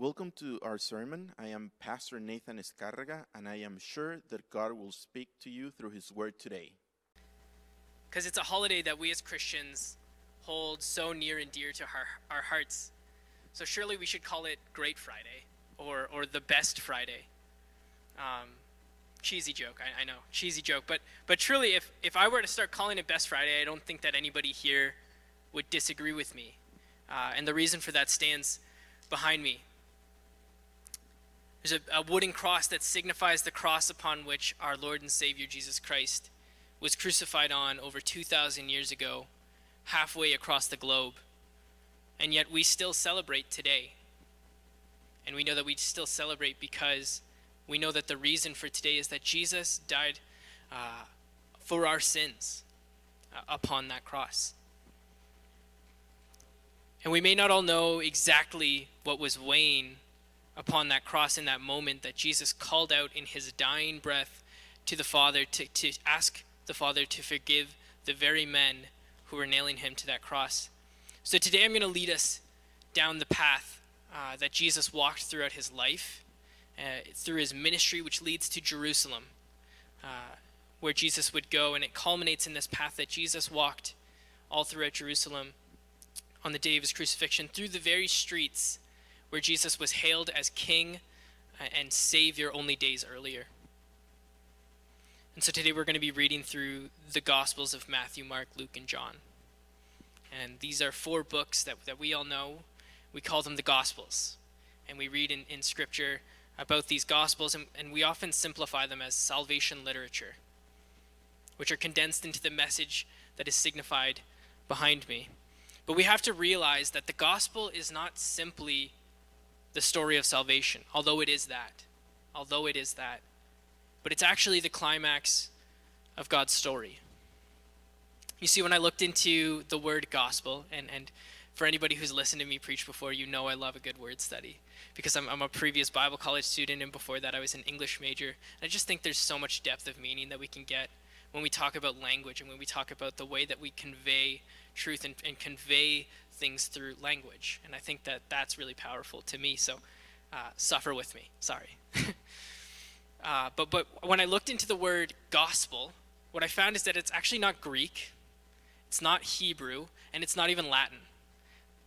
Welcome to our sermon. I am Pastor Nathan Escarraga, and I am sure that God will speak to you through his word today. Because it's a holiday that we as Christians hold so near and dear to our hearts. So surely we should call it Great Friday or the Best Friday. Cheesy joke, I know, cheesy joke. But truly, if I were to start calling it Best Friday, I don't think that anybody here would disagree with me. And the reason for that stands behind me. There's a wooden cross that signifies the cross upon which our Lord and Savior Jesus Christ was crucified on over 2,000 years ago, halfway across the globe. And yet we still celebrate today. And we know that we still celebrate because we know that the reason for today is that Jesus died for our sins upon that cross. And we may not all know exactly what was weighing upon that cross in that moment that Jesus called out in his dying breath to the Father to ask the Father to forgive the very men who were nailing him to that cross. So today I'm going to lead us down the path that Jesus walked throughout his life, through his ministry, which leads to Jerusalem, where Jesus would go, and it culminates in this path that Jesus walked all throughout Jerusalem on the day of his crucifixion, through the very streets where Jesus was hailed as King and Savior only days earlier. And so today we're going to be reading through the Gospels of Matthew, Mark, Luke, and John. And these are four books that we all know. We call them the Gospels. And we read in Scripture about these Gospels, and we often simplify them as salvation literature, which are condensed into the message that is signified behind me. But we have to realize that the Gospel is not simply the story of salvation, although it is that, but it's actually the climax of God's story. You see, when I looked into the word gospel, and for anybody who's listened to me preach before, you know I love a good word study, because I'm a previous Bible college student, and before that I was an English major, and I just think there's so much depth of meaning that we can get when we talk about language, and when we talk about the way that we convey truth and convey things through language. And I think that that's really powerful to me, so suffer with me, sorry. But when I looked into the word gospel, what I found is that it's actually not Greek, it's not Hebrew, and it's not even Latin.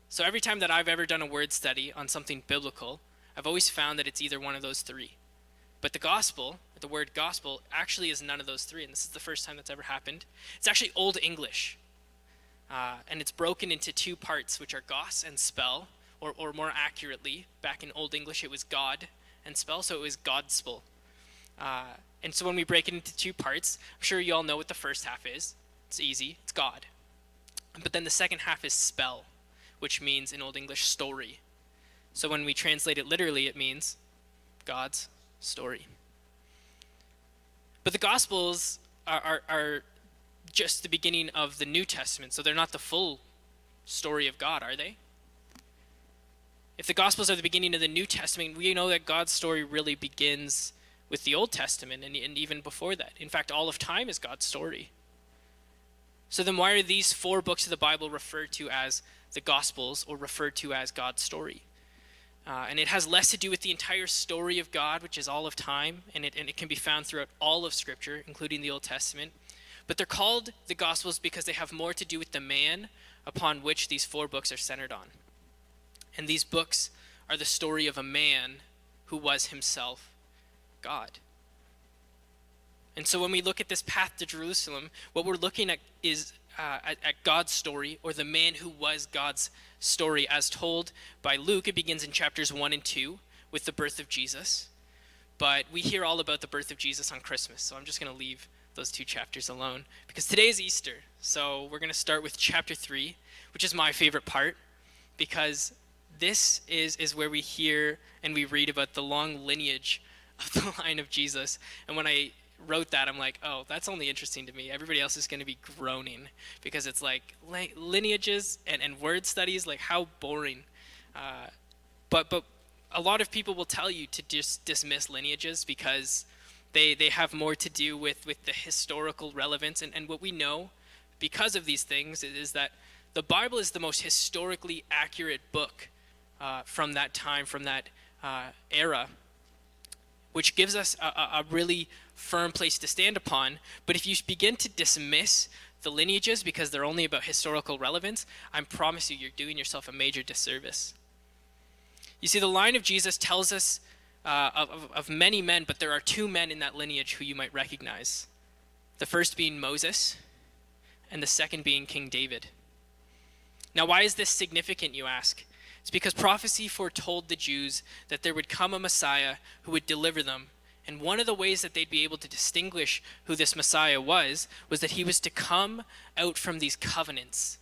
So every time that I've ever done a word study on something biblical, I've always found that it's either one of those three. But the gospel, the word gospel, actually is none of those three, and this is the first time that's ever happened. It's actually Old English. And it's broken into two parts, which are gos and spell, or more accurately, back in Old English, it was God and spell, so it was Godspel. And so when we break it into two parts, I'm sure you all know what the first half is. It's easy, it's God. But then the second half is spell, which means in Old English, story. So when we translate it literally, it means God's story. But the Gospels are just the beginning of the New Testament, so they're not the full story of God, are they? If the Gospels are the beginning of the New Testament, we know that God's story really begins with the Old Testament, and even before that. In fact, all of time is God's story. So then why are these four books of the Bible referred to as the Gospels, or referred to as God's story? And it has less to do with the entire story of God, which is all of time, and it can be found throughout all of Scripture, including the Old Testament. But they're called the Gospels because they have more to do with the man upon which these four books are centered on. And these books are the story of a man who was himself God. And so when we look at this path to Jerusalem, what we're looking at is at God's story, or the man who was God's story, as told by Luke. It begins in chapters 1 and 2 with the birth of Jesus. But we hear all about the birth of Jesus on Christmas, so I'm just going to leave those two chapters alone, because today is Easter. So we're going to start with chapter 3, which is my favorite part, because this is where we hear and we read about the long lineage of the line of Jesus. And when I wrote that, I'm like, oh, that's only interesting to me. Everybody else is going to be groaning, because it's like lineages and word studies, like, how boring. But a lot of people will tell you to just dismiss lineages because they have more to do with the historical relevance. And what we know because of these things is that the Bible is the most historically accurate book from that time, from that era, which gives us a really firm place to stand upon. But if you begin to dismiss the lineages because they're only about historical relevance, I promise you, you're doing yourself a major disservice. You see, the line of Jesus tells us of many men, but there are two men in that lineage who you might recognize. The first being Moses, and the second being King David. Now, why is this significant, you ask? It's because prophecy foretold the Jews that there would come a Messiah who would deliver them. And one of the ways that they'd be able to distinguish who this Messiah was that he was to come out from these covenants,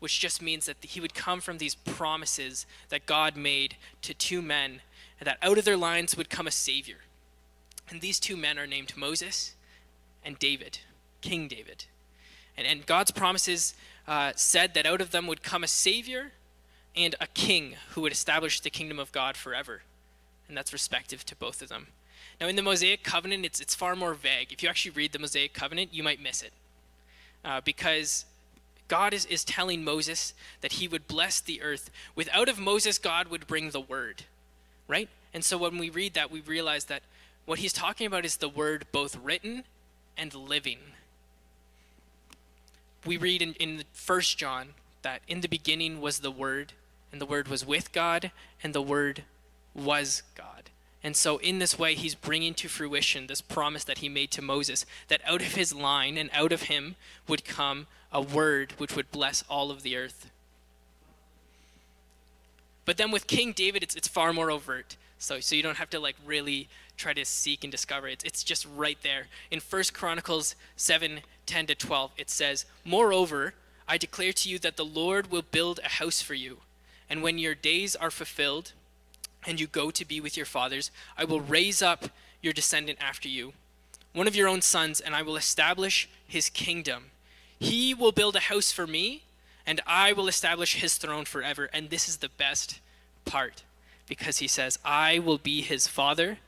which just means that he would come from these promises that God made to two men, and that out of their lines would come a savior. And these two men are named Moses and David, King David. And God's promises said that out of them would come a savior and a king who would establish the kingdom of God forever. And that's respective to both of them. Now, in the Mosaic Covenant, it's far more vague. If you actually read the Mosaic Covenant, you might miss it. Because God is telling Moses that he would bless the earth. Without of Moses, God would bring the word, right? And so when we read that, we realize that what he's talking about is the word both written and living. We read in First John that in the beginning was the Word, and the Word was with God, and the Word was God. And so in this way, he's bringing to fruition this promise that he made to Moses, that out of his line and out of him would come a word which would bless all of the earth. But then with King David, it's far more overt. So you don't have to like really try to seek and discover. It's just right there. In First Chronicles 7:10-12, it says, "Moreover, I declare to you that the Lord will build a house for you. And when your days are fulfilled and you go to be with your fathers, I will raise up your descendant after you, one of your own sons, and I will establish his kingdom. He will build a house for me, and I will establish his throne forever." And this is the best part, because he says, "I will be his father,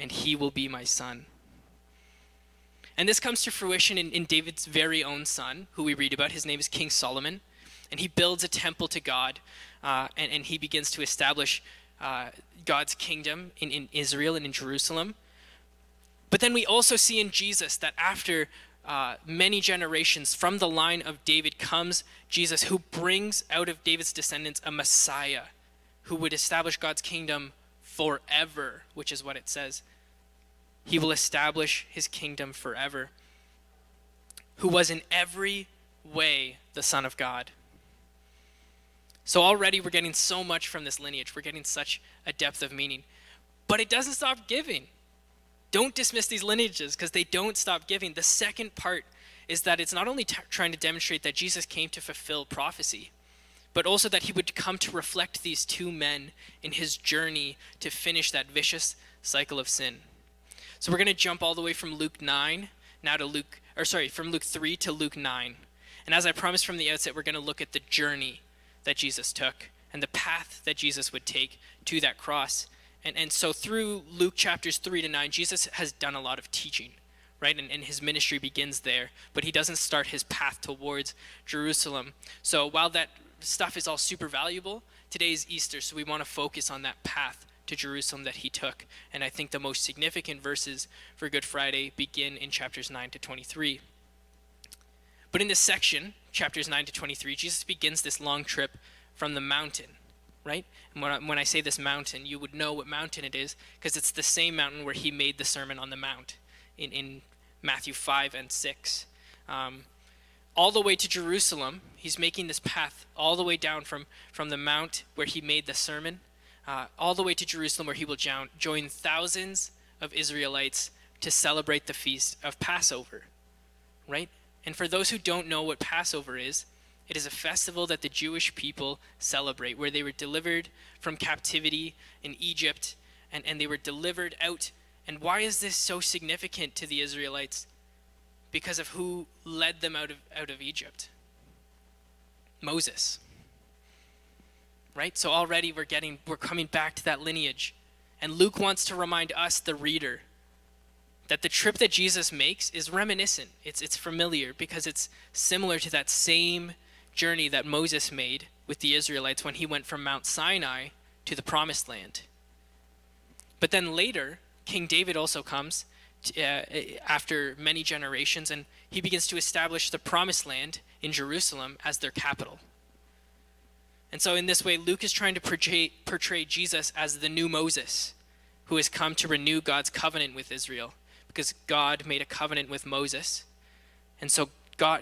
and he will be my son." And this comes to fruition in David's very own son, who we read about. His name is King Solomon. And he builds a temple to God. And he begins to establish God's kingdom in Israel and in Jerusalem. But then we also see in Jesus that after many generations from the line of David comes Jesus, who brings out of David's descendants a Messiah who would establish God's kingdom forever, which is what it says. He will establish his kingdom forever, who was in every way the Son of God. So already we're getting so much from this lineage. We're getting such a depth of meaning. But it doesn't stop giving. Don't dismiss these lineages because they don't stop giving. The second part is that it's not only trying to demonstrate that Jesus came to fulfill prophecy, but also that he would come to reflect these two men in his journey to finish that vicious cycle of sin. So we're going to jump all the way from Luke 3 to Luke 9. And as I promised from the outset, we're going to look at the journey that Jesus took and the path that Jesus would take to that cross. And so through Luke chapters 3 to 9, Jesus has done a lot of teaching, right? And his ministry begins there, but he doesn't start his path towards Jerusalem. So while that stuff is all super valuable, today's Easter, so we want to focus on that path to Jerusalem that he took. And I think the most significant verses for Good Friday begin in chapters 9 to 23. But in this section, chapters 9 to 23, Jesus begins this long trip from the mountain, right? And when I say this mountain, you would know what mountain it is because it's the same mountain where he made the Sermon on the Mount in Matthew 5 and 6. All the way to Jerusalem, he's making this path all the way down from the mount where he made the sermon, all the way to Jerusalem, where he will join thousands of Israelites to celebrate the Feast of Passover, right? And for those who don't know what Passover is, it is a festival that the Jewish people celebrate, where they were delivered from captivity in Egypt, and they were delivered out. And why is this so significant to the Israelites? Because of who led them out of Egypt? Moses. Right? So already we're coming back to that lineage. And Luke wants to remind us, the reader, that the trip that Jesus makes is reminiscent. It's familiar because it's similar to that same journey that Moses made with the Israelites when he went from Mount Sinai to the Promised Land. But then later, King David also comes after many generations, and he begins to establish the Promised Land in Jerusalem as their capital. And so in this way, Luke is trying to portray Jesus as the new Moses, who has come to renew God's covenant with Israel, because God made a covenant with Moses. And so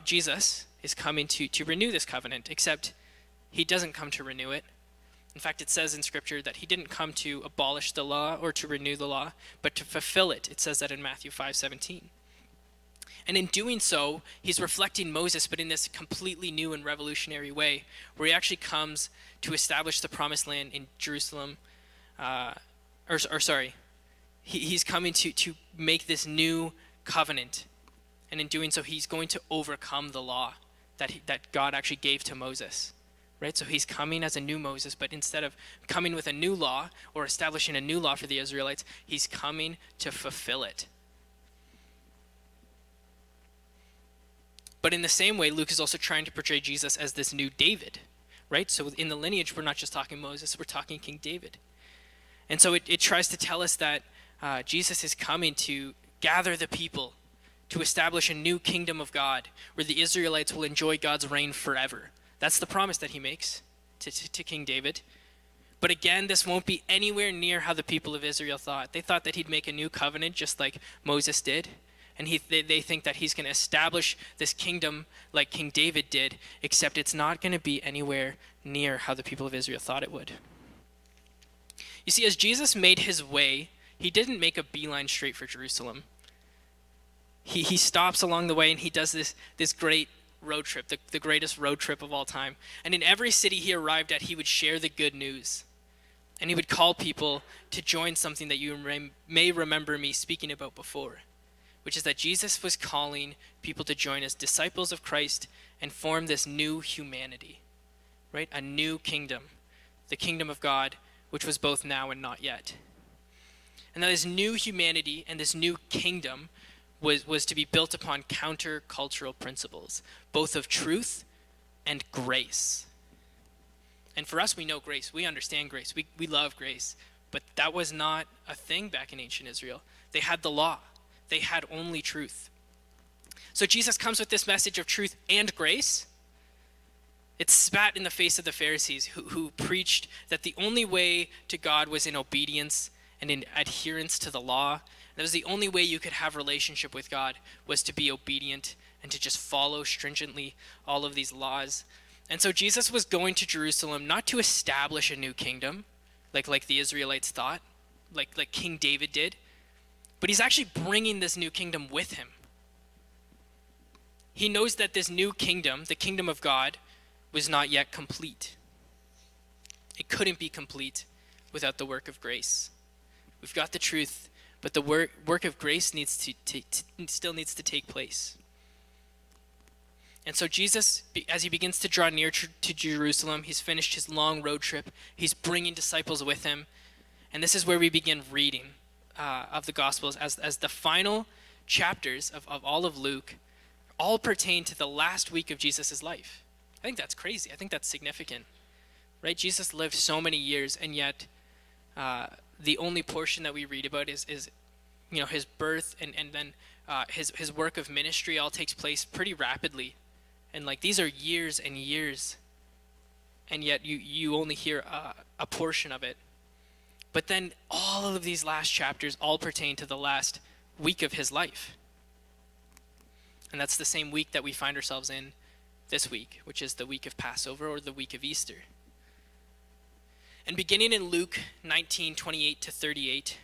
Jesus is coming to renew this covenant, except he doesn't come to renew it. In fact, it says in Scripture that he didn't come to abolish the law or to renew the law, but to fulfill it. It says that in Matthew 5:17. And in doing so, he's reflecting Moses, but in this completely new and revolutionary way, where he actually comes to establish the Promised Land in Jerusalem. He's coming to make this new covenant. And in doing so, he's going to overcome the law that God actually gave to Moses. Right? So he's coming as a new Moses, but instead of coming with a new law or establishing a new law for the Israelites, he's coming to fulfill it. But in the same way, Luke is also trying to portray Jesus as this new David, right? So in the lineage, we're not just talking Moses, we're talking King David. And so it tries to tell us that Jesus is coming to gather the people, to establish a new kingdom of God where the Israelites will enjoy God's reign forever. That's the promise that he makes to King David. But again, this won't be anywhere near how the people of Israel thought. They thought that he'd make a new covenant just like Moses did. And they think that he's going to establish this kingdom like King David did, except it's not going to be anywhere near how the people of Israel thought it would. You see, as Jesus made his way, he didn't make a beeline straight for Jerusalem. He stops along the way and he does this great road trip, the greatest road trip of all time. And in every city he arrived at, he would share the good news. And he would call people to join something that you may remember me speaking about before, which is that Jesus was calling people to join as disciples of Christ and form this new humanity, right? A new kingdom, the kingdom of God, which was both now and not yet. And that this new humanity and this new kingdom was to be built upon counter-cultural principles, both of truth and grace. And for us, we know grace. We understand grace. We love grace. But that was not a thing back in ancient Israel. They had the law. They had only truth. So Jesus comes with this message of truth and grace. It's spat in the face of the Pharisees who preached that the only way to God was in obedience and in adherence to the law. That was the only way you could have relationship with God, was to be obedient and to just follow stringently all of these laws. And so Jesus was going to Jerusalem not to establish a new kingdom, like the Israelites thought, like King David did, but he's actually bringing this new kingdom with him. He knows that this new kingdom, the kingdom of God, was not yet complete. It couldn't be complete without the work of grace. We've got the truth, but the work of grace still needs to take place. And so Jesus, as he begins to draw near to Jerusalem, he's finished his long road trip. He's bringing disciples with him. And this is where we begin reading of the Gospels as the final chapters of all of Luke all pertain to the last week of Jesus' life. I think that's crazy. I think that's significant, right? Jesus lived so many years, and yet the only portion that we read about is you know, his birth and then his work of ministry all takes place pretty rapidly. And these are years and years. And yet you only hear a portion of it. But then all of these last chapters all pertain to the last week of his life. And that's the same week that we find ourselves in this week, which is the week of Passover or the week of Easter. And beginning in Luke 19:28-38,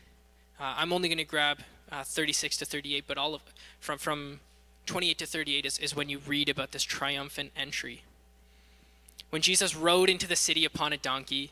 I'm only going to grab 36-38, but all of from 28-38 is when you read about this triumphant entry. When Jesus rode into the city upon a donkey,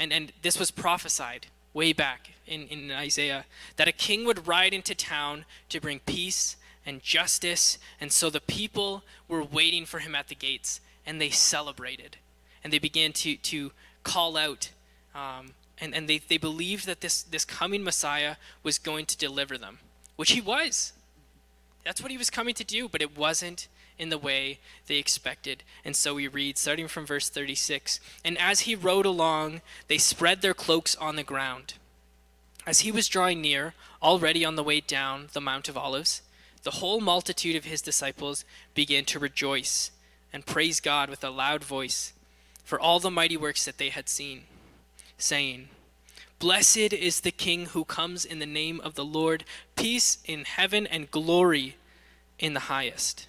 and this was prophesied way back in Isaiah, that a king would ride into town to bring peace and justice, and so the people were waiting for him at the gates, and they celebrated. And they began to call out, and they believed that this coming Messiah was going to deliver them, which he was. That's what he was coming to do, but it wasn't in the way they expected. And so we read, starting from verse 36, "And as he rode along, they spread their cloaks on the ground. As he was drawing near, already on the way down the Mount of Olives, the whole multitude of his disciples began to rejoice and praise God with a loud voice for all the mighty works that they had seen, saying, "Blessed is the King who comes in the name of the Lord, peace in heaven and glory in the highest."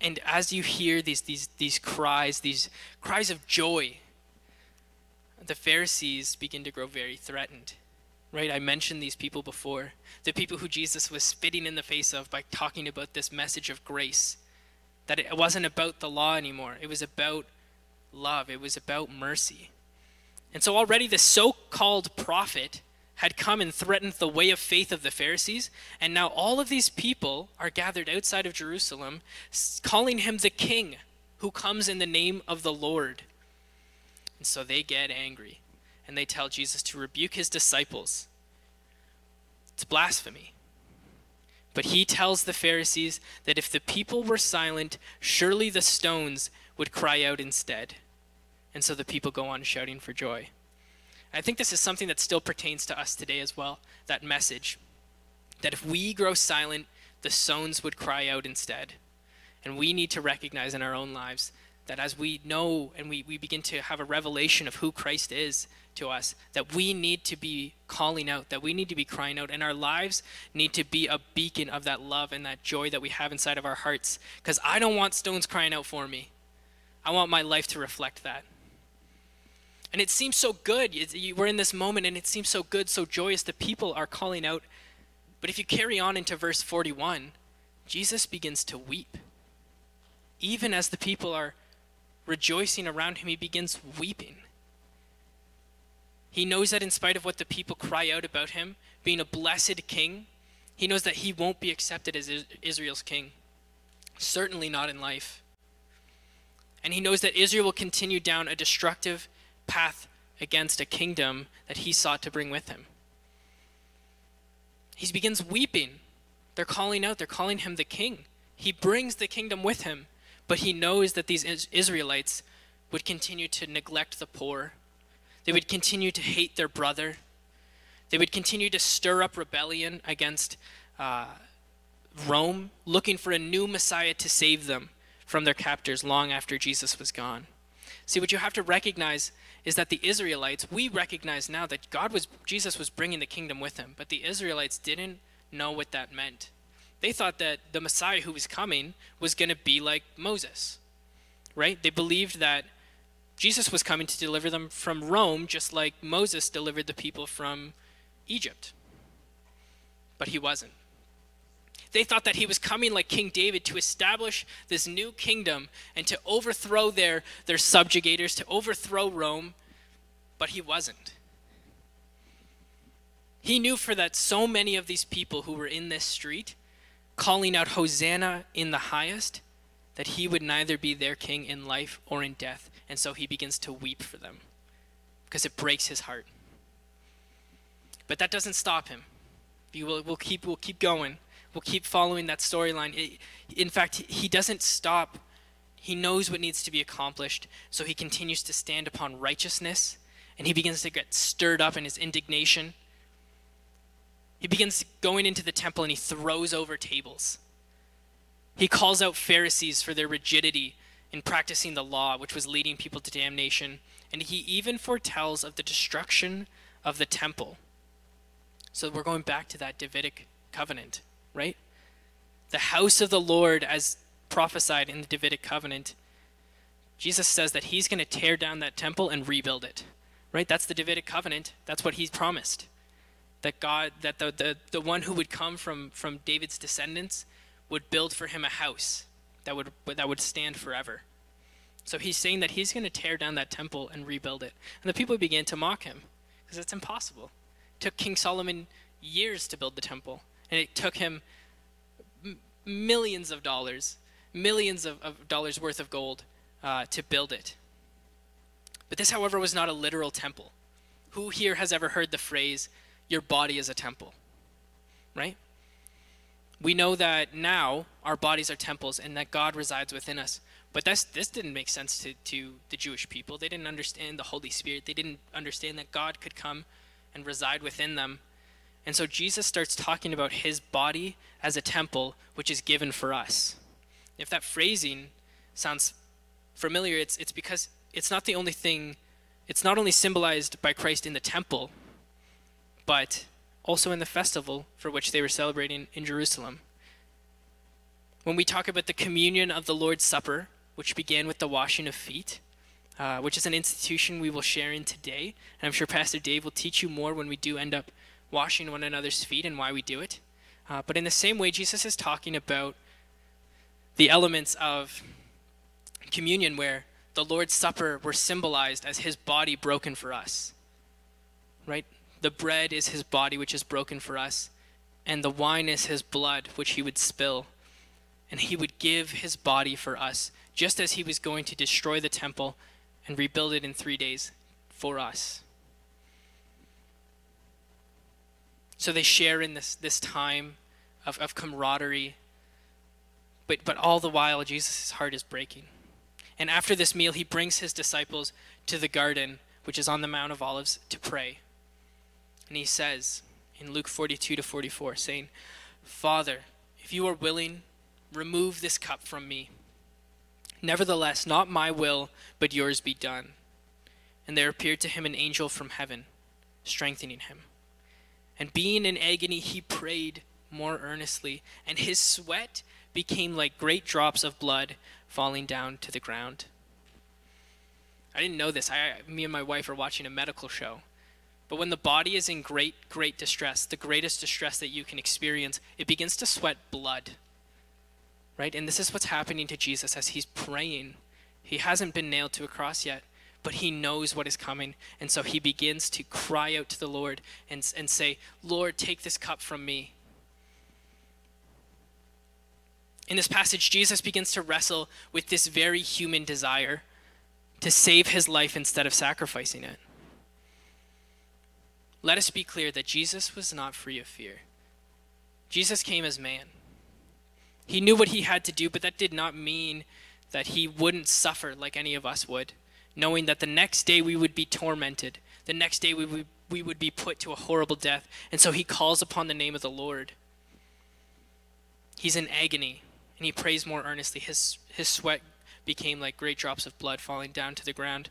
And as you hear these cries of joy, the Pharisees begin to grow very threatened. Right? I mentioned these people before, the people who Jesus was spitting in the face of by talking about this message of grace, that it wasn't about the law anymore. It was about love. It was about mercy. And so already the so-called prophet had come and threatened the way of faith of the Pharisees, and now all of these people are gathered outside of Jerusalem, calling him the King who comes in the name of the Lord. And so they get angry, and they tell Jesus to rebuke his disciples. It's blasphemy. But he tells the Pharisees that if the people were silent, surely the stones would cry out instead. And so the people go on shouting for joy. I think this is something that still pertains to us today as well, that message, that if we grow silent, the stones would cry out instead. And we need to recognize in our own lives that as we know and we begin to have a revelation of who Christ is to us, that we need to be calling out, that we need to be crying out, and our lives need to be a beacon of that love and that joy that we have inside of our hearts. Because I don't want stones crying out for me. I want my life to reflect that. And it seems so good. We're in this moment and it seems so good, so joyous. The people are calling out. But if you carry on into verse 41, Jesus begins to weep. Even as the people are rejoicing around him, he begins weeping. He knows that in spite of what the people cry out about him, being a blessed king, he knows that he won't be accepted as Israel's king. Certainly not in life. And he knows that Israel will continue down a destructive path against a kingdom that he sought to bring with him. He begins weeping. They're calling out. They're calling him the king. He brings the kingdom with him, but he knows that these Israelites would continue to neglect the poor. They would continue to hate their brother. They would continue to stir up rebellion against Rome, looking for a new Messiah to save them from their captors long after Jesus was gone. See, what you have to recognize is that the Israelites, we recognize now that Jesus was bringing the kingdom with him, but the Israelites didn't know what that meant. They thought that the Messiah who was coming was going to be like Moses, right? They believed that Jesus was coming to deliver them from Rome, just like Moses delivered the people from Egypt. But he wasn't. They thought that he was coming like King David to establish this new kingdom and to overthrow their subjugators, to overthrow Rome, but he wasn't. He knew for that so many of these people who were in this street calling out Hosanna in the highest, that he would neither be their king in life or in death. And so he begins to weep for them because it breaks his heart. But that doesn't stop him. We'll keep going. We'll keep following that storyline. In fact, he doesn't stop. He knows what needs to be accomplished, so he continues to stand upon righteousness, and he begins to get stirred up in his indignation. He begins going into the temple, and he throws over tables. He calls out Pharisees for their rigidity in practicing the law, which was leading people to damnation, and he even foretells of the destruction of the temple. So we're going back to that Davidic covenant. Right? The house of the Lord, as prophesied in the Davidic covenant, Jesus says that he's going to tear down that temple and rebuild it. Right? That's the Davidic covenant. That's what he's promised. That God, that the one who would come from David's descendants would build for him a house that would stand forever. So he's saying that he's going to tear down that temple and rebuild it. And the people began to mock him because it's impossible. It took King Solomon years to build the temple. And it took him millions of dollars worth of gold to build it. But this, however, was not a literal temple. Who here has ever heard the phrase, your body is a temple, right? We know that now our bodies are temples and that God resides within us. But this didn't make sense to the Jewish people. They didn't understand the Holy Spirit. They didn't understand that God could come and reside within them. And so Jesus starts talking about his body as a temple, which is given for us. If that phrasing sounds familiar, it's because it's not the only thing. It's not only symbolized by Christ in the temple, but also in the festival for which they were celebrating in Jerusalem. When we talk about the communion of the Lord's Supper, which began with the washing of feet, which is an institution we will share in today, and I'm sure Pastor Dave will teach you more when we do end up washing one another's feet and why we do it. But in the same way, Jesus is talking about the elements of communion where the Lord's Supper were symbolized as his body broken for us, right? The bread is his body, which is broken for us, and the wine is his blood, which he would spill, and he would give his body for us, just as he was going to destroy the temple and rebuild it in 3 days for us. So they share in this time of camaraderie, but all the while, Jesus' heart is breaking. And after this meal, he brings his disciples to the garden, which is on the Mount of Olives, to pray. And he says in Luke 42-44, saying, "Father, if you are willing, remove this cup from me. Nevertheless, not my will, but yours be done." And there appeared to him an angel from heaven, strengthening him. And being in agony, he prayed more earnestly, and his sweat became like great drops of blood falling down to the ground. I didn't know this. Me and my wife are watching a medical show. But when the body is in great, great distress, the greatest distress that you can experience, it begins to sweat blood, right? And this is what's happening to Jesus as he's praying. He hasn't been nailed to a cross yet, but he knows what is coming. And so he begins to cry out to the Lord and say, "Lord, take this cup from me." In this passage, Jesus begins to wrestle with this very human desire to save his life instead of sacrificing it. Let us be clear that Jesus was not free of fear. Jesus came as man. He knew what he had to do, but that did not mean that he wouldn't suffer like any of us would, knowing that the next day we would be tormented. The next day we would be put to a horrible death. And so he calls upon the name of the Lord. He's in agony. And he prays more earnestly. His sweat became like great drops of blood falling down to the ground.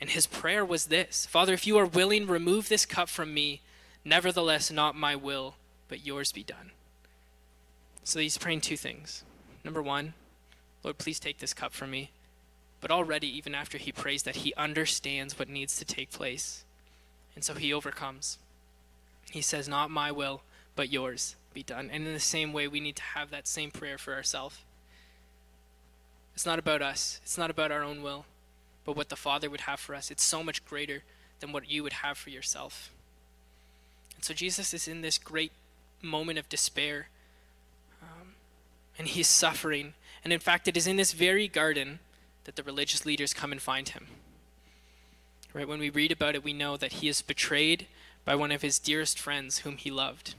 And his prayer was this: "Father, if you are willing, remove this cup from me. Nevertheless, not my will, but yours be done." So he's praying two things. Number one, "Lord, please take this cup from me." But already, even after he prays that, he understands what needs to take place. And so he overcomes. He says, "Not my will, but yours be done." And in the same way, we need to have that same prayer for ourselves. It's not about us. It's not about our own will, but what the Father would have for us. It's so much greater than what you would have for yourself. And so Jesus is in this great moment of despair, and he's suffering. And in fact, it is in this very garden that the religious leaders come and find him. Right? When we read about it, we know that he is betrayed by one of his dearest friends whom he loved.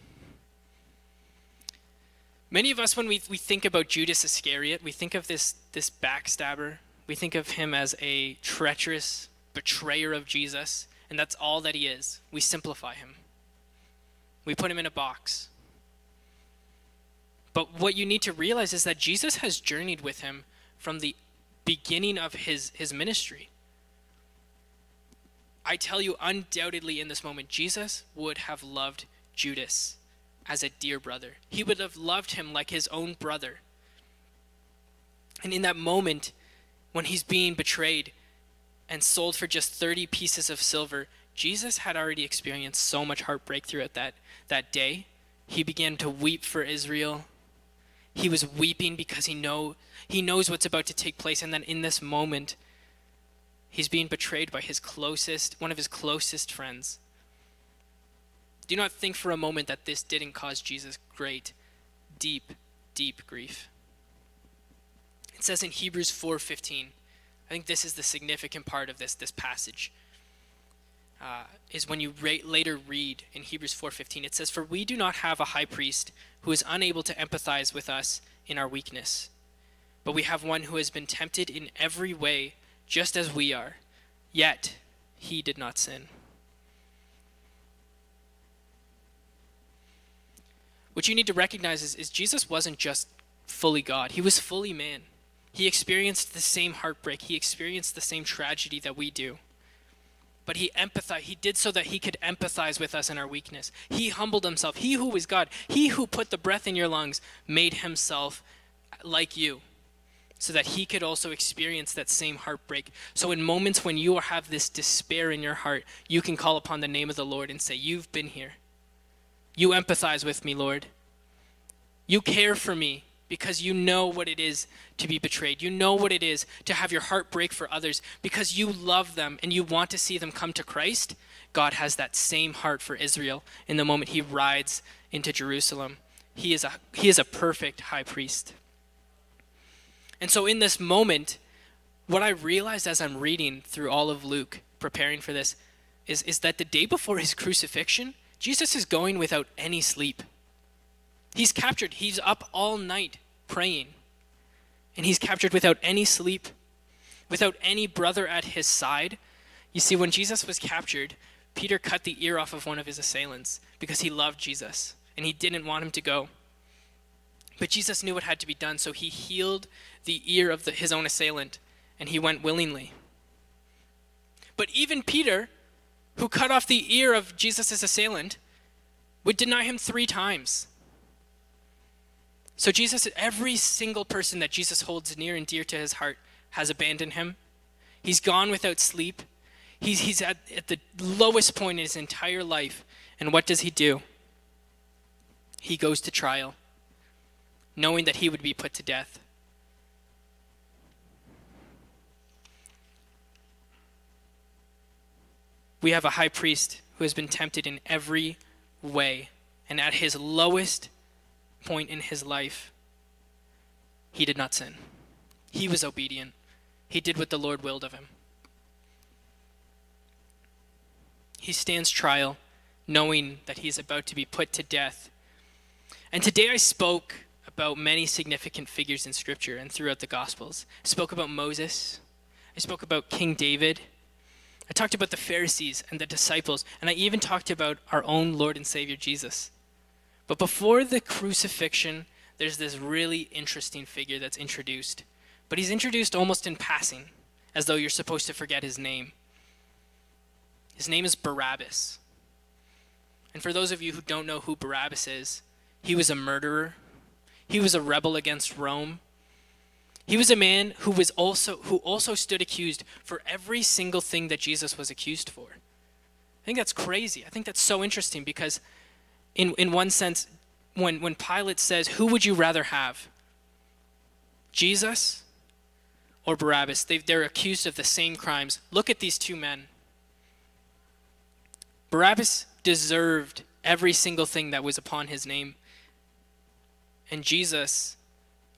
Many of us, when we think about Judas Iscariot, we think of this backstabber. We think of him as a treacherous betrayer of Jesus, and that's all that he is. We simplify him. We put him in a box. But what you need to realize is that Jesus has journeyed with him from the beginning of his ministry. I tell you, undoubtedly in this moment, Jesus would have loved Judas as a dear brother. He would have loved him like his own brother. And in that moment, when he's being betrayed and sold for just 30 pieces of silver, Jesus had already experienced so much heartbreak throughout that day. He began to weep for Israel. He was weeping because he knows what's about to take place. And then in this moment, he's being betrayed by one of his closest friends. Do not think for a moment that this didn't cause Jesus great, deep, deep grief. It says in Hebrews 4:15, I think this is the significant part of this passage, is when you later read in Hebrews 4:15, it says, "For we do not have a high priest who is unable to empathize with us in our weakness, But we have one who has been tempted in every way, just as we are, yet he did not sin. What you need to recognize is Jesus wasn't just fully God. He was fully man. He experienced the same heartbreak. He experienced the same tragedy that we do. But he empathized. He did so that he could empathize with us in our weakness. He humbled himself. He who was God, he who put the breath in your lungs, made himself like you, so that he could also experience that same heartbreak. So in moments when you have this despair in your heart, you can call upon the name of the Lord and say, you've been here. You empathize with me, Lord. You care for me because you know what it is to be betrayed. You know what it is to have your heart break for others because you love them and you want to see them come to Christ. God has that same heart for Israel in the moment he rides into Jerusalem. He is a perfect high priest. And so in this moment, what I realized as I'm reading through all of Luke, preparing for this, is that the day before his crucifixion, Jesus is going without any sleep. He's captured. He's up all night praying. And he's captured without any sleep, without any brother at his side. You see, when Jesus was captured, Peter cut the ear off of one of his assailants because he loved Jesus and he didn't want him to go. But Jesus knew what had to be done, so he healed the ear of his own assailant, and he went willingly. But even Peter, who cut off the ear of Jesus' assailant, would deny him 3 times. So Jesus, every single person that Jesus holds near and dear to his heart has abandoned him. He's gone without sleep. He's at the lowest point in his entire life. And what does he do? He goes to trial, knowing that he would be put to death. We have a high priest who has been tempted in every way, and at his lowest point in his life, he did not sin. He was obedient. He did what the Lord willed of him. He stands trial, knowing that he is about to be put to death. And today I spoke about many significant figures in Scripture and throughout the Gospels. I spoke about Moses. I spoke about King David. I talked about the Pharisees and the disciples, and I even talked about our own Lord and Savior, Jesus. But before the crucifixion, there's this really interesting figure that's introduced. But he's introduced almost in passing, as though you're supposed to forget his name. His name is Barabbas. And for those of you who don't know who Barabbas is, he was a murderer. He was a rebel against Rome. He was a man who also stood accused for every single thing that Jesus was accused for. I think that's crazy. I think that's so interesting because in one sense, when Pilate says, who would you rather have? Jesus or Barabbas? They're accused of the same crimes. Look at these two men. Barabbas deserved every single thing that was upon his name. And Jesus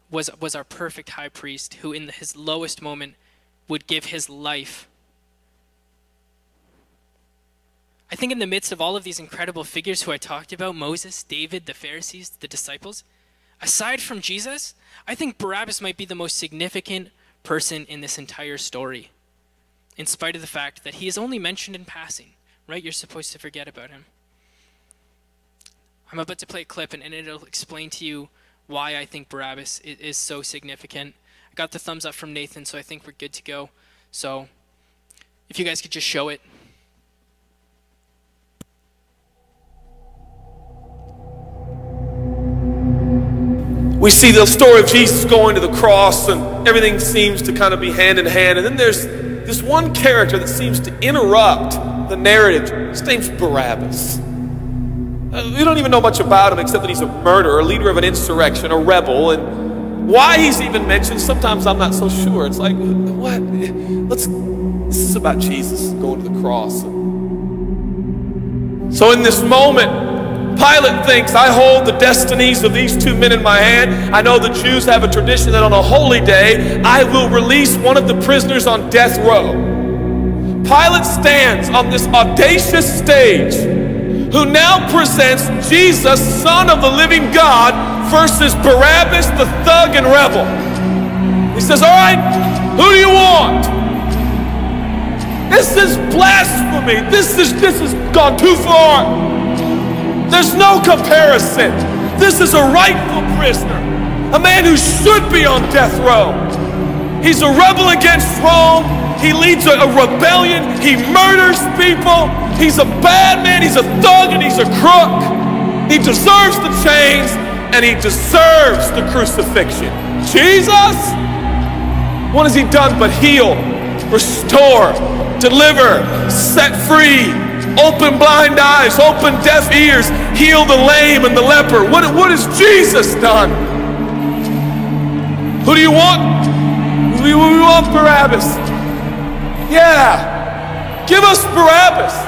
was our perfect high priest who in his lowest moment would give his life. I think in the midst of all of these incredible figures who I talked about, Moses, David, the Pharisees, the disciples, aside from Jesus, I think Barabbas might be the most significant person in this entire story, in spite of the fact that he is only mentioned in passing, right? You're supposed to forget about him. I'm about to play a clip, and it'll explain to you why I think Barabbas is so significant. I got the thumbs up from Nathan, so I think we're good to go. So if you guys could just show it. We see the story of Jesus going to the cross, and everything seems to kind of be hand in hand. And then there's this one character that seems to interrupt the narrative. His name's Barabbas. We don't even know much about him except that he's a murderer, a leader of an insurrection, a rebel. And why he's even mentioned, sometimes I'm not so sure. It's like, what? This is about Jesus going to the cross. So in this moment, Pilate thinks, I hold the destinies of these two men in my hand. I know the Jews have a tradition that on a holy day, I will release one of the prisoners on death row. Pilate stands on this audacious stage who now presents Jesus, Son of the Living God, versus Barabbas, the thug and rebel. says, all right, who do you want? This is blasphemy. This is gone too far. There's no comparison. This is a rightful prisoner, a man who should be on death row. He's a rebel against Rome. He leads a rebellion. He murders people. He's a bad man. He's a thug and he's a crook. He deserves the chains and he deserves the crucifixion. Jesus, what has he done but heal, restore, deliver, set free, open blind eyes, open deaf ears, heal the lame and the leper. What has Jesus done? Who do you want? We want Barabbas. Yeah, give us Barabbas.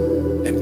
And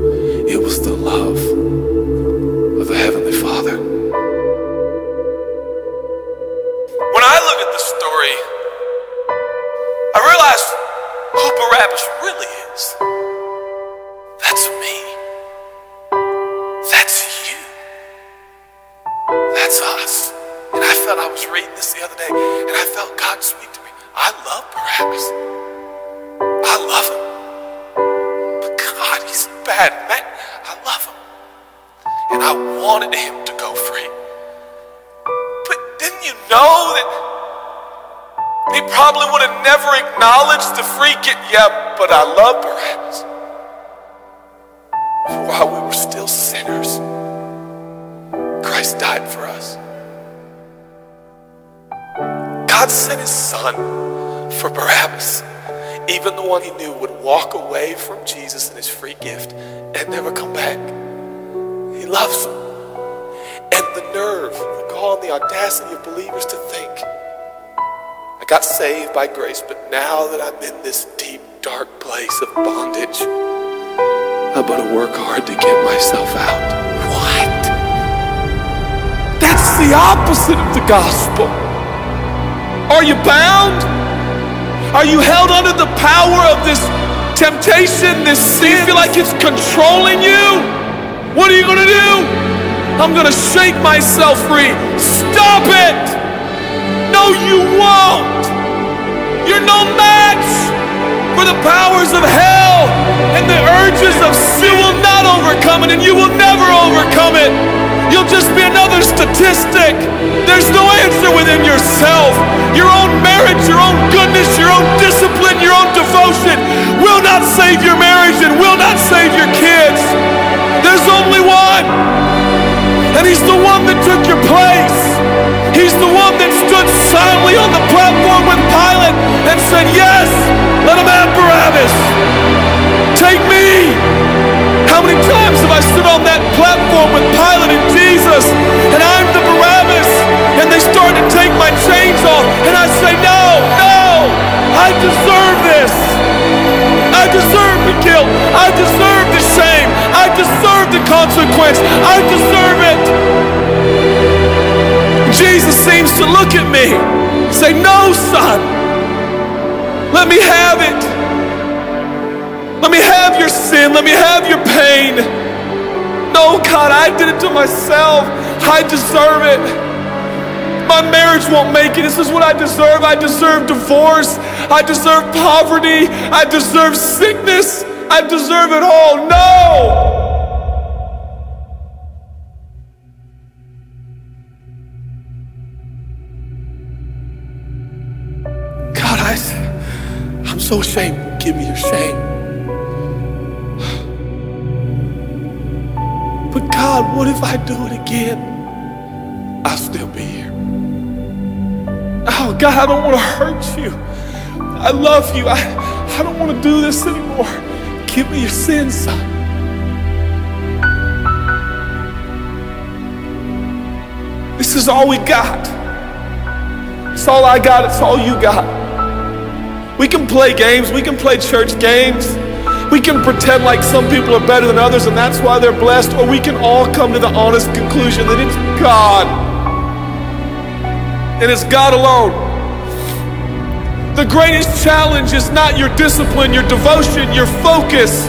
It was the love of the Heavenly Father. When I look at the story, I realize who Barabbas really is. That's me. That's you. That's us. And I felt, I was reading this the other day, and I felt God speak to me. I love Barabbas. I love him. But God, he's a bad man. I love him. And I wanted him to go free. But didn't you know that he probably would have never acknowledged the free gift? Yeah, but I love Barabbas. While we were still sinners, Christ died for us. God sent his son for Barabbas, even the one he knew would walk away from Jesus and his free gift and never come back. He loves him. And the nerve, the gall, and the audacity of believers to think, I got saved by grace, but now that I'm in this deep, dark place of bondage, I better work hard to get myself out. What? That's the opposite of the gospel. Are you bound? Are you held under the power of this temptation, this sin? You feel like it's controlling you? What are you going to do? I'm going to shake myself free. Stop it! No, you won't. You're no match for the powers of hell and the urges of sin. You will not overcome it, and you will never overcome it. You'll just be another statistic. There's no answer within yourself. Your own marriage, your own goodness, your own discipline, your own devotion will not save your marriage and will not save your kids. There's only one, and he's the one that took your place. He's the one that stood silently on the platform with Pilate and said, yes, let him have Barabbas. Take me. How many times have I stood on that platform with Pilate and Jesus, and I'm the Barabbas, and they start to take my chains off, and I say, no, no, I deserve this. I deserve the guilt. I deserve the shame. I deserve the consequence. I deserve it. Jesus seems to look at me and say, no, son, let me have it. Let me have your sin. Let me have your pain. No, God, I did it to myself. I deserve it. My marriage won't make it. This is what I deserve. I deserve divorce. I deserve poverty. I deserve sickness. I deserve it all. No. guys. I'm so ashamed. Give me your shame. But God, what if I do it again? I'll still be here. Oh, God, I don't want to hurt you. I love you. I don't want to do this anymore. Give me your sins, son. This is all we got. It's all I got. It's all you got. We can play games. We can play church games. We can pretend like some people are better than others and that's why they're blessed, or we can all come to the honest conclusion that it's God. And it's God alone. The greatest challenge is not your discipline, your devotion, your focus.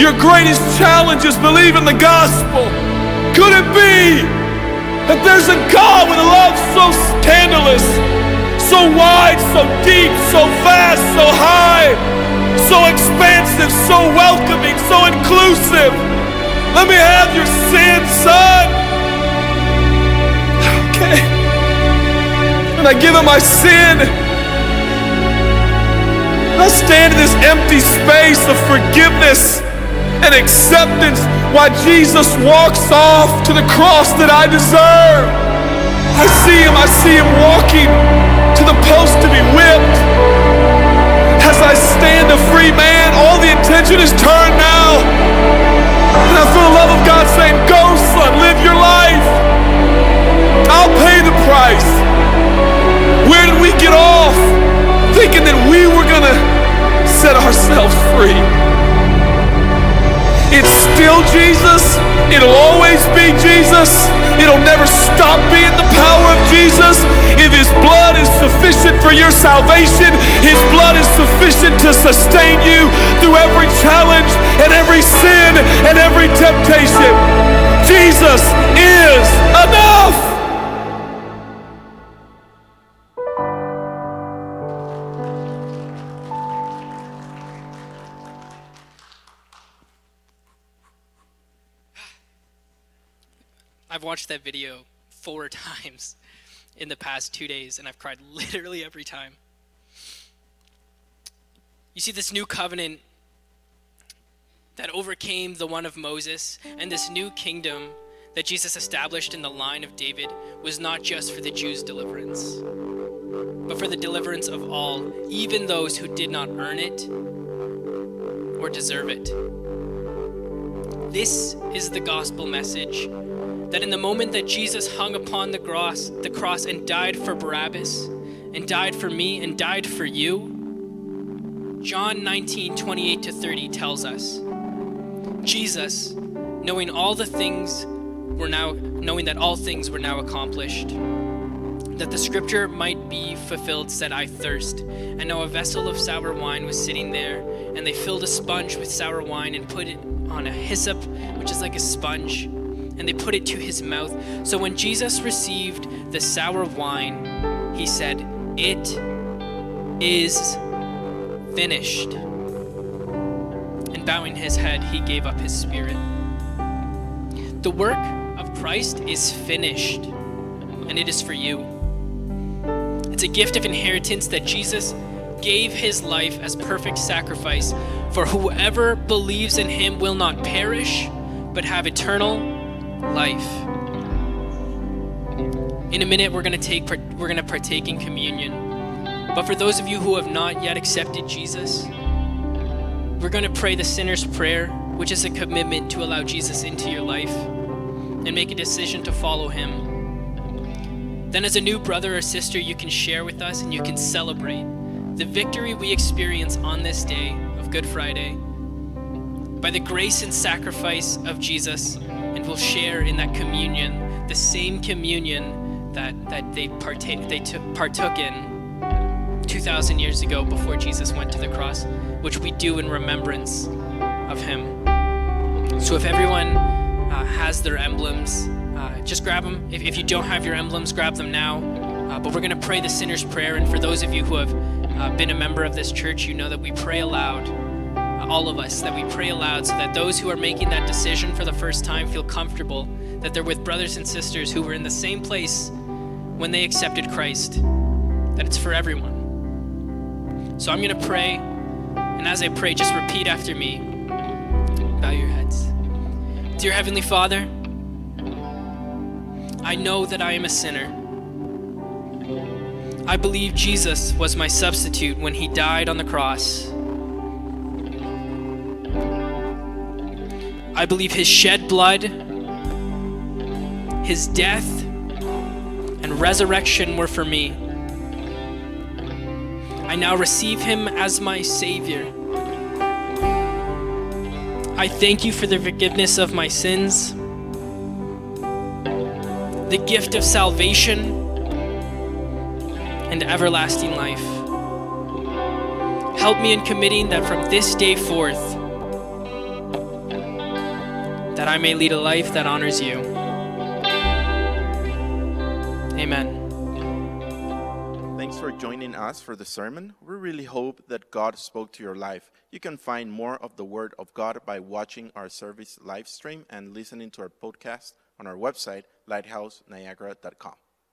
Your greatest challenge is believing the gospel. Could it be that there's a God with a love so scandalous, so wide, so deep, so vast, so high, so expansive, so welcoming, so inclusive? Let me have your sin, son. Okay. And I give him my sin. I stand in this empty space of forgiveness and acceptance while Jesus walks off to the cross that I deserve. I see him walking to the post to be whipped. As I stand a free man, all the attention is turned now. And I feel the love of God saying, go, son, live your life. I'll pay the price. Where did we get off? Thinking that we were gonna set ourselves free. It's still Jesus. It'll always be Jesus. It'll never stop being the power of Jesus. If his blood is sufficient for your salvation, his blood is sufficient to sustain you through every challenge and every sin and every temptation. Jesus is enough. I've watched that video 4 times in the past 2 days, and I've cried literally every time. You see, this new covenant that overcame the one of Moses and this new kingdom that Jesus established in the line of David was not just for the Jews' deliverance, but for the deliverance of all, even those who did not earn it or deserve it. This is the gospel message. That in the moment that Jesus hung upon the cross and died for Barabbas, and died for me, and died for you, John 19:28-30 tells us, Jesus, knowing that all things were now accomplished, that the scripture might be fulfilled, said, I thirst. And now a vessel of sour wine was sitting there, and they filled a sponge with sour wine and put it on a hyssop, which is like a sponge, and they put it to his mouth. So when Jesus received the sour wine, he said, it is finished. And bowing his head, he gave up his spirit. The work of Christ is finished, and it is for you. It's a gift of inheritance that Jesus gave his life as perfect sacrifice, for whoever believes in him will not perish, but have eternal life. In a minute, we're going to partake in communion. But for those of you who have not yet accepted Jesus, we're going to pray the sinner's prayer, which is a commitment to allow Jesus into your life and make a decision to follow him. Then as a new brother or sister, you can share with us and you can celebrate the victory we experience on this day of Good Friday by the grace and sacrifice of Jesus. And will share in that communion, the same communion that they partook in 2,000 years ago before Jesus went to the cross, which we do in remembrance of him. So if everyone has their emblems, just grab them. If you don't have your emblems, grab them now. But we're going to pray the sinner's prayer. And for those of you who have been a member of this church, you know that we pray aloud. All of us, that we pray aloud so that those who are making that decision for the first time feel comfortable that they're with brothers and sisters who were in the same place when they accepted Christ, that it's for everyone. So I'm going to pray, and as I pray, just repeat after me. Bow your heads. Dear Heavenly Father, I know that I am a sinner. I believe Jesus was my substitute when he died on the cross. I believe his shed blood, his death, and resurrection were for me. I now receive him as my Savior. I thank you for the forgiveness of my sins, the gift of salvation, and everlasting life. Help me in committing that from this day forth, that I may lead a life that honors you. Amen. Thanks for joining us for the sermon. We really hope that God spoke to your life. You can find more of the Word of God by watching our service live stream and listening to our podcast on our website, lighthouseniagara.com.